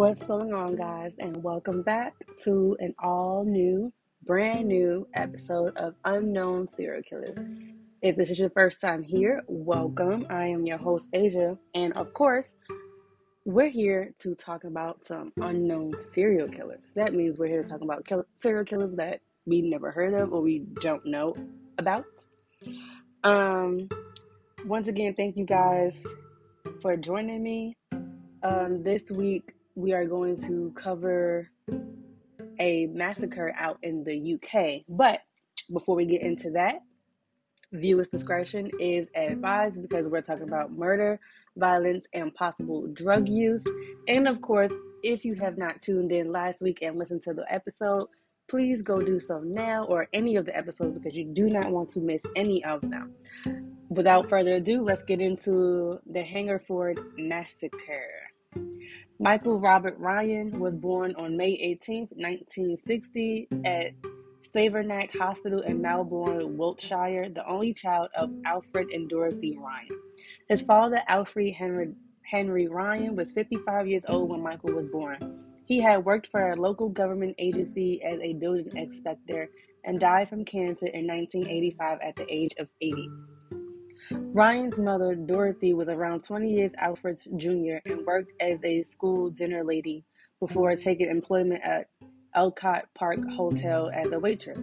What's going on, guys, and welcome back to an brand new episode of Unknown Serial Killers. If this is your first time here, welcome. I am your host, Asia, and of course, we're here to talk about some unknown serial killers. That means we're here to talk about serial killers that we never heard of or we don't know about. Once again, thank you guys for joining me. This week, we are going to cover a massacre out in the UK. But before we get into that, viewer's discretion is advised because we're talking about murder, violence, and possible drug use. And of course, if you have not tuned in last week and listened to the episode, please go do so now or any of the episodes because you do not want to miss any of them. Without further ado, let's get into the Hungerford Massacre. Michael Robert Ryan was born on May 18, 1960 at Savernack Hospital in Melbourne, Wiltshire, the only child of Alfred and Dorothy Ryan. His father, Alfred Henry Ryan, was 55 years old when Michael was born. He had worked for a local government agency as a building inspector and died from cancer in 1985 at the age of 80. Ryan's mother, Dorothy, was around 20 years Alfred's junior and worked as a school dinner lady before taking employment at Elcot Park Hotel as a waitress.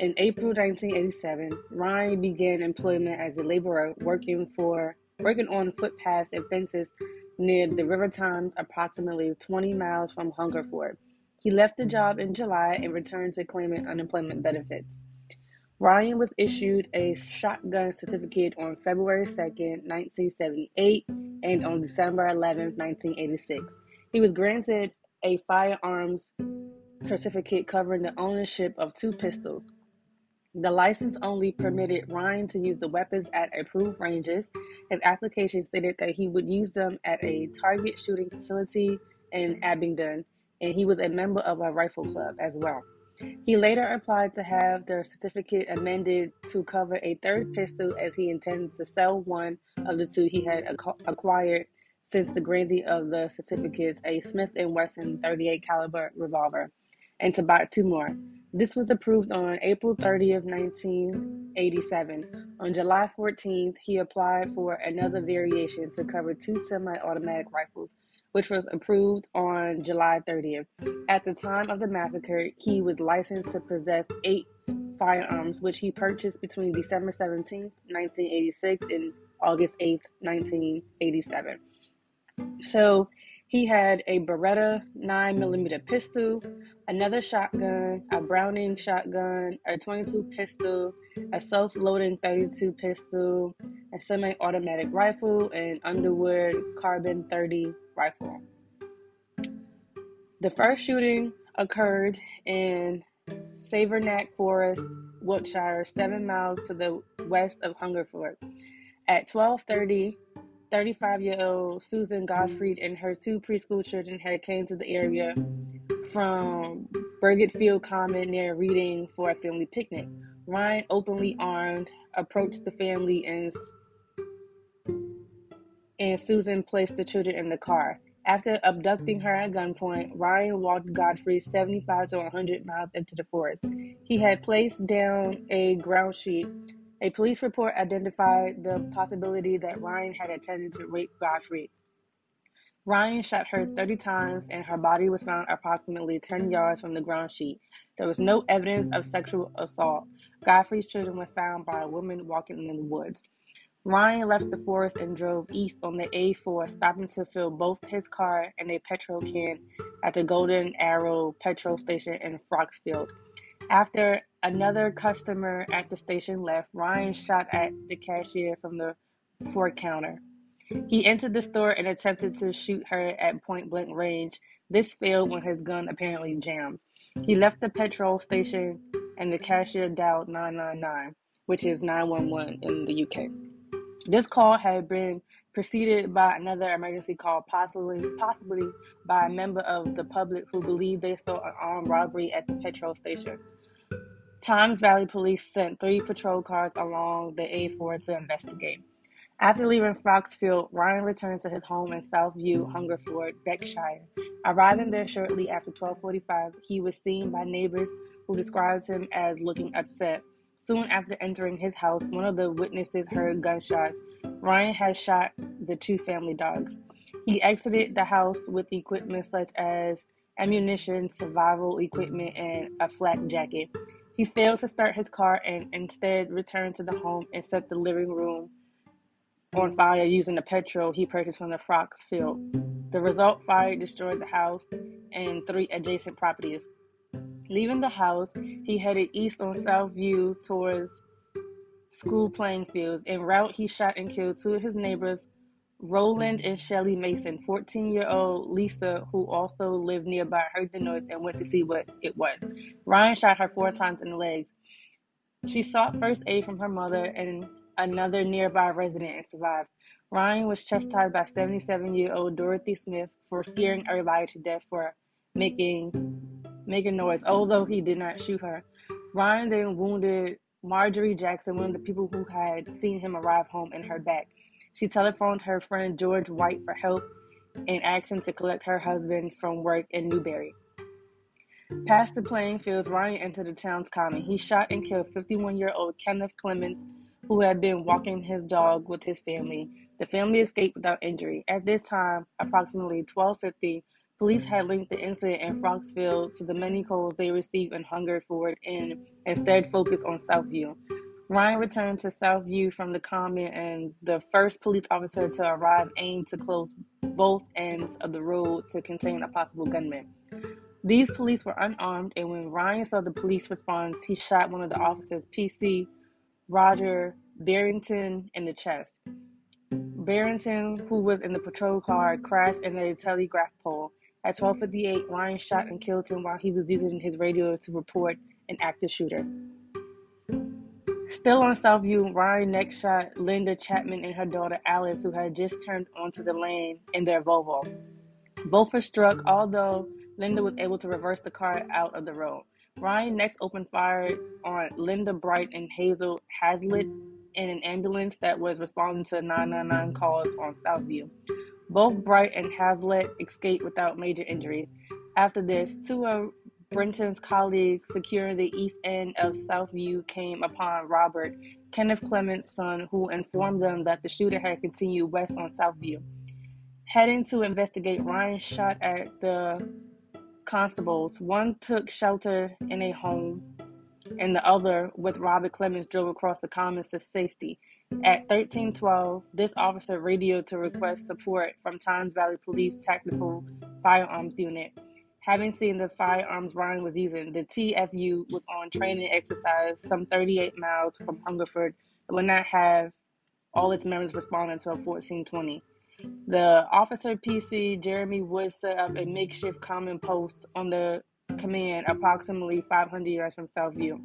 In April 1987, Ryan began employment as a laborer working on footpaths and fences near the River Thames, approximately 20 miles from Hungerford. He left the job in July and returned to claiming unemployment benefits. Ryan was issued a shotgun certificate on February 2, 1978, and on December 11, 1986. He was granted a firearms certificate covering the ownership of two pistols. The license only permitted Ryan to use the weapons at approved ranges. His application stated that he would use them at a target shooting facility in Abingdon, and he was a member of a rifle club as well. He later applied to have the certificate amended to cover a third pistol as he intended to sell one of the two he had acquired since the granting of the certificates, a Smith & Wesson 38 caliber revolver, and to buy two more. This was approved on April 30th, 1987. On July 14th, he applied for another variation to cover two semi-automatic rifles, which was approved on July 30th. At the time of the massacre, he was licensed to possess 8 firearms, which he purchased between December 17, 1986 and August 8, 1987. So he had a Beretta 9mm pistol, another shotgun, a Browning shotgun, a .22 pistol, a self-loading .32 pistol, a semi-automatic rifle, and Underwood carbon 30 rifle. The first shooting occurred in Savernake Forest, Wiltshire, 7 miles to the west of Hungerford. At 12:30, 35-year-old Susan Godfrey and her two preschool children had came to the area from Burgett Field Common near Reading for a family picnic. Ryan, openly armed, approached the family and Susan placed the children in the car. After abducting her at gunpoint, Ryan walked Godfrey 75 to 100 miles into the forest. He had placed down a ground sheet. A police report identified the possibility that Ryan had intended to rape Godfrey. Ryan shot her 30 times, and her body was found approximately 10 yards from the ground sheet. There was no evidence of sexual assault. Godfrey's children were found by a woman walking in the woods. Ryan left the forest and drove east on the A4, stopping to fill both his car and a petrol can at the Golden Arrow petrol station in Froxfield. After another customer at the station left, Ryan shot at the cashier from the fork counter. He entered the store and attempted to shoot her at point-blank range. This failed when his gun apparently jammed. He left the petrol station and the cashier dialed 999, which is 911 in the UK. This call had been preceded by another emergency call, possibly by a member of the public who believed they saw an armed robbery at the petrol station. Thames Valley Police sent 3 patrol cars along the A4 to investigate. After leaving Froxfield, Ryan returned to his home in Southview, Hungerford, Berkshire. Arriving there shortly after 12:45, he was seen by neighbors who described him as looking upset. Soon after entering his house, one of the witnesses heard gunshots. Ryan had shot the two family dogs. He exited the house with equipment such as ammunition, survival equipment, and a flak jacket. He failed to start his car and instead returned to the home and set the living room on fire using the petrol he purchased from the Froxfield. The result, fire destroyed the house and three adjacent properties. Leaving the house, he headed east on Southview towards school playing fields. En route, he shot and killed two of his neighbors, Roland and Shelley Mason. 14-year-old Lisa, who also lived nearby, heard the noise and went to see what it was. Ryan shot her 4 times in the legs. She sought first aid from her mother and another nearby resident and survived. Ryan was chastised by 77-year-old Dorothy Smith for scaring everybody to death for making noise, although he did not shoot her. Ryan then wounded Marjorie Jackson, one of the people who had seen him arrive home, in her back. She telephoned her friend George White for help and asked him to collect her husband from work in Newberry. Past the playing fields, Ryan entered the town's common. He shot and killed 51-year-old Kenneth Clements, who had been walking his dog with his family. The family escaped without injury. At this time, approximately 12:50, police had linked the incident in Froxfield to the many calls they received in Hungerford and instead focused on Southview. Ryan returned to Southview from the common, and the first police officer to arrive aimed to close both ends of the road to contain a possible gunman. These police were unarmed, and when Ryan saw the police response, he shot one of the officers, PC Roger Barrington, in the chest. Barrington, who was in the patrol car, crashed in a telegraph pole. At 12:58, Ryan shot and killed him while he was using his radio to report an active shooter. Still on Southview, Ryan next shot Linda Chapman and her daughter Alice, who had just turned onto the lane in their Volvo. Both were struck, although Linda was able to reverse the car out of the road. Ryan next opened fire on Linda Bright and Hazel Hazlitt in an ambulance that was responding to 999 calls on Southview. Both Bright and Hazlitt escaped without major injuries. After this, two of Brenton's colleagues securing the east end of Southview came upon Robert, Kenneth Clement's son, who informed them that the shooter had continued west on Southview. Heading to investigate, Ryan shot at the constables. One took shelter in a home, and the other, with Robert Clements, drove across the commons to safety. At 13:12, this officer radioed to request support from Thames Valley Police Tactical Firearms Unit. Having seen the firearms Ryan was using, the TFU was on training exercise some 38 miles from Hungerford and would not have all its members respond until 14:20. The officer PC Jeremy Woods set up a makeshift common post on the command approximately 500 yards from Southview.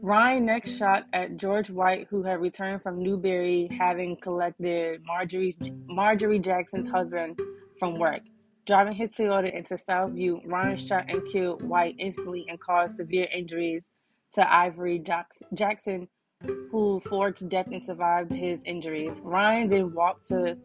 Ryan next shot at George White, who had returned from Newberry having collected Marjorie Jackson's husband from work. Driving his Toyota into Southview, Ryan shot and killed White instantly and caused severe injuries to Ivory Jackson, who forged death and survived his injuries. Ryan then walked to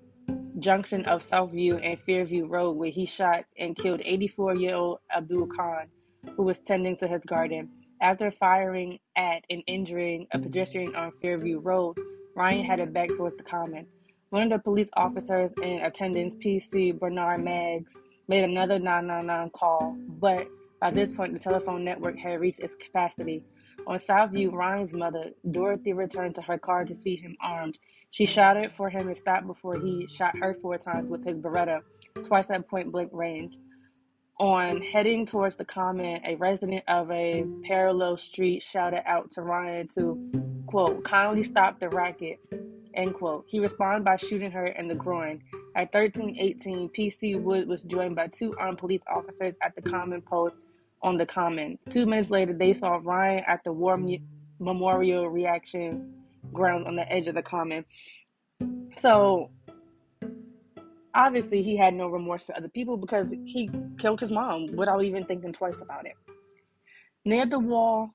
junction of Southview and Fairview Road, where he shot and killed 84-year-old Abdul Khan, who was tending to his garden. After firing at and injuring a pedestrian on Fairview Road, Ryan headed back towards the common. One of the police officers in attendance, PC Bernard Maggs, made another 999 call, but by this point the telephone network had reached its capacity. On Southview, Ryan's mother, Dorothy, returned to her car to see him armed. She shouted for him and stopped before he shot her 4 times with his Beretta, twice at point-blank range. On heading towards the common, a resident of a parallel street shouted out to Ryan to, quote, "kindly stop the racket," end quote. He responded by shooting her in the groin. At 13:18, PC Wood was joined by 2 armed police officers at the common post on the common. 2 minutes later, they saw Ryan at the War Memorial reaction ground on the edge of the common. So, obviously, he had no remorse for other people because he killed his mom without even thinking twice about it. Near the War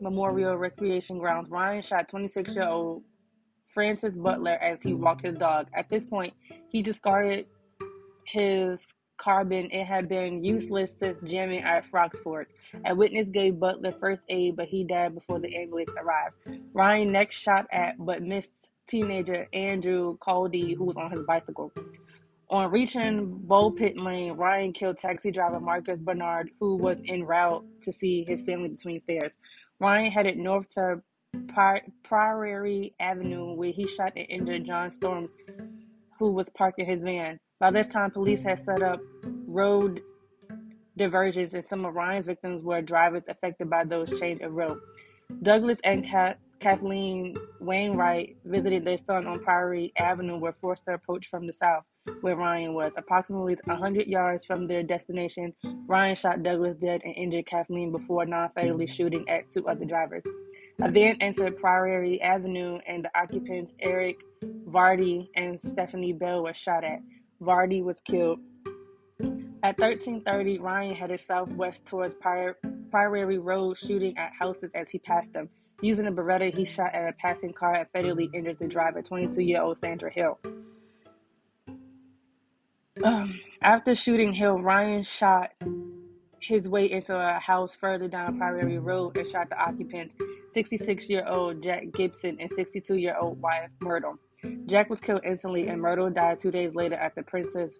Memorial recreation grounds, Ryan shot 26-year-old Francis Butler as he walked his dog. At this point, he discarded his carbine. It had been useless since jamming at Froxford. A witness gave Butler first aid, but he died before the ambulance arrived. Ryan next shot at but missed teenager Andrew Caldey, who was on his bicycle. On reaching Bullpit Lane, Ryan killed taxi driver Marcus Bernard, who was en route to see his family between fairs. Ryan headed north to Priory Avenue, where he shot and injured John Storms, who was parking his van. By this time, police had set up road diversions, and some of Ryan's victims were drivers affected by those change of road. Douglas and Kathleen Wainwright visited their son on Priory Avenue, were forced to approach from the south, where Ryan was. Approximately 100 yards from their destination, Ryan shot Douglas dead and injured Kathleen before non-fatally shooting at two other drivers. A van entered Priory Avenue, and the occupants Eric Vardy and Stephanie Bell were shot at. Vardy was killed. At 13:30, Ryan headed southwest towards Priory Road, shooting at houses as he passed them. Using a Beretta, he shot at a passing car and fatally injured the driver, 22-year-old Sandra Hill. After shooting Hill, Ryan shot his way into a house further down Priory Road and shot the occupants, 66-year-old Jack Gibson and 62-year-old wife Myrtle. Jack was killed instantly, and Myrtle died 2 days later at the Princess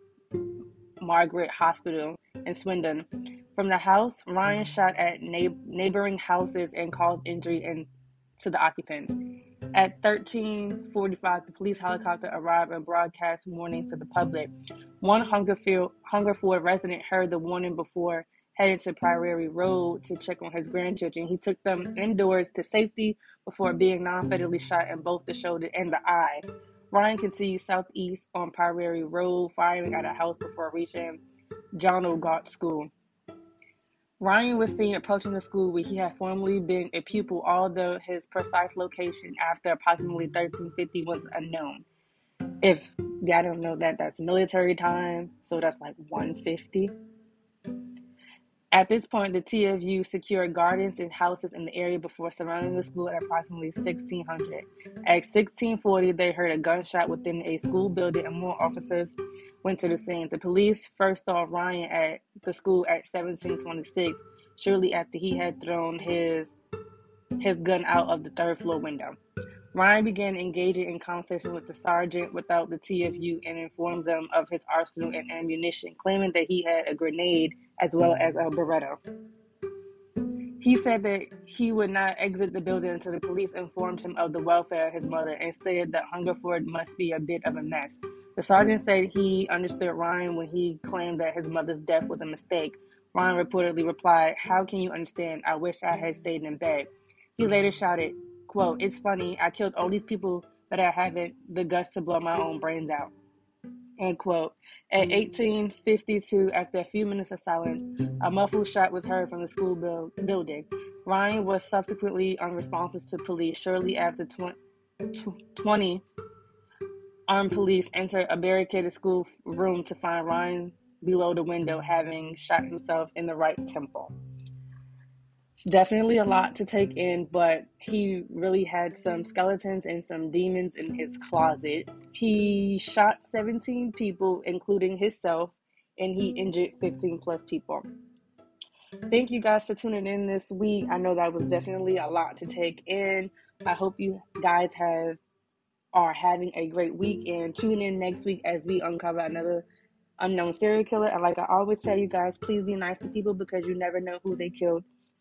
Margaret Hospital in Swindon. From the house, Ryan shot at neighboring houses and caused injury to the occupants. At 13:45, the police helicopter arrived and broadcast warnings to the public. One Hungerford resident heard the warning before heading to Priory Road to check on his grandchildren. He took them indoors to safety before being non-fatally shot in both the shoulder and the eye. Ryan continued southeast on Priory Road, firing at a house before reaching John O'Gart School. Ryan was seen approaching the school where he had formerly been a pupil, although his precise location after approximately 1350 was unknown. If y'all don't know that, that's military time, so that's like 1:50. At this point, the TFU secured gardens and houses in the area before surrounding the school at approximately 1600. At 1640, they heard a gunshot within a school building and more officers went to the scene. The police first saw Ryan at the school at 1726, shortly after he had thrown his gun out of the third floor window. Ryan began engaging in conversation with the sergeant without the TFU and informed them of his arsenal and ammunition, claiming that he had a grenade as well as a Beretta. He said that he would not exit the building until the police informed him of the welfare of his mother and stated that Hungerford must be a bit of a mess. The sergeant said he understood Ryan when he claimed that his mother's death was a mistake. Ryan reportedly replied, "How can you understand? I wish I had stayed in bed." He later shouted, quote, "It's funny, I killed all these people, but I haven't the guts to blow my own brains out," end quote. At 1852, after a few minutes of silence, a muffled shot was heard from the school building. Ryan was subsequently unresponsive to police. Shortly after 20 armed police entered a barricaded school room to find Ryan below the window, having shot himself in the right temple. Definitely a lot to take in, but he really had some skeletons and some demons in his closet. He shot 17 people, including himself, and he injured 15 plus people. Thank you guys for tuning in this week. I know that was definitely a lot to take in. I hope you guys are having a great week, and tune in next week as we uncover another unknown serial killer. And like I always tell you guys, please be nice to people because you never know who they killed.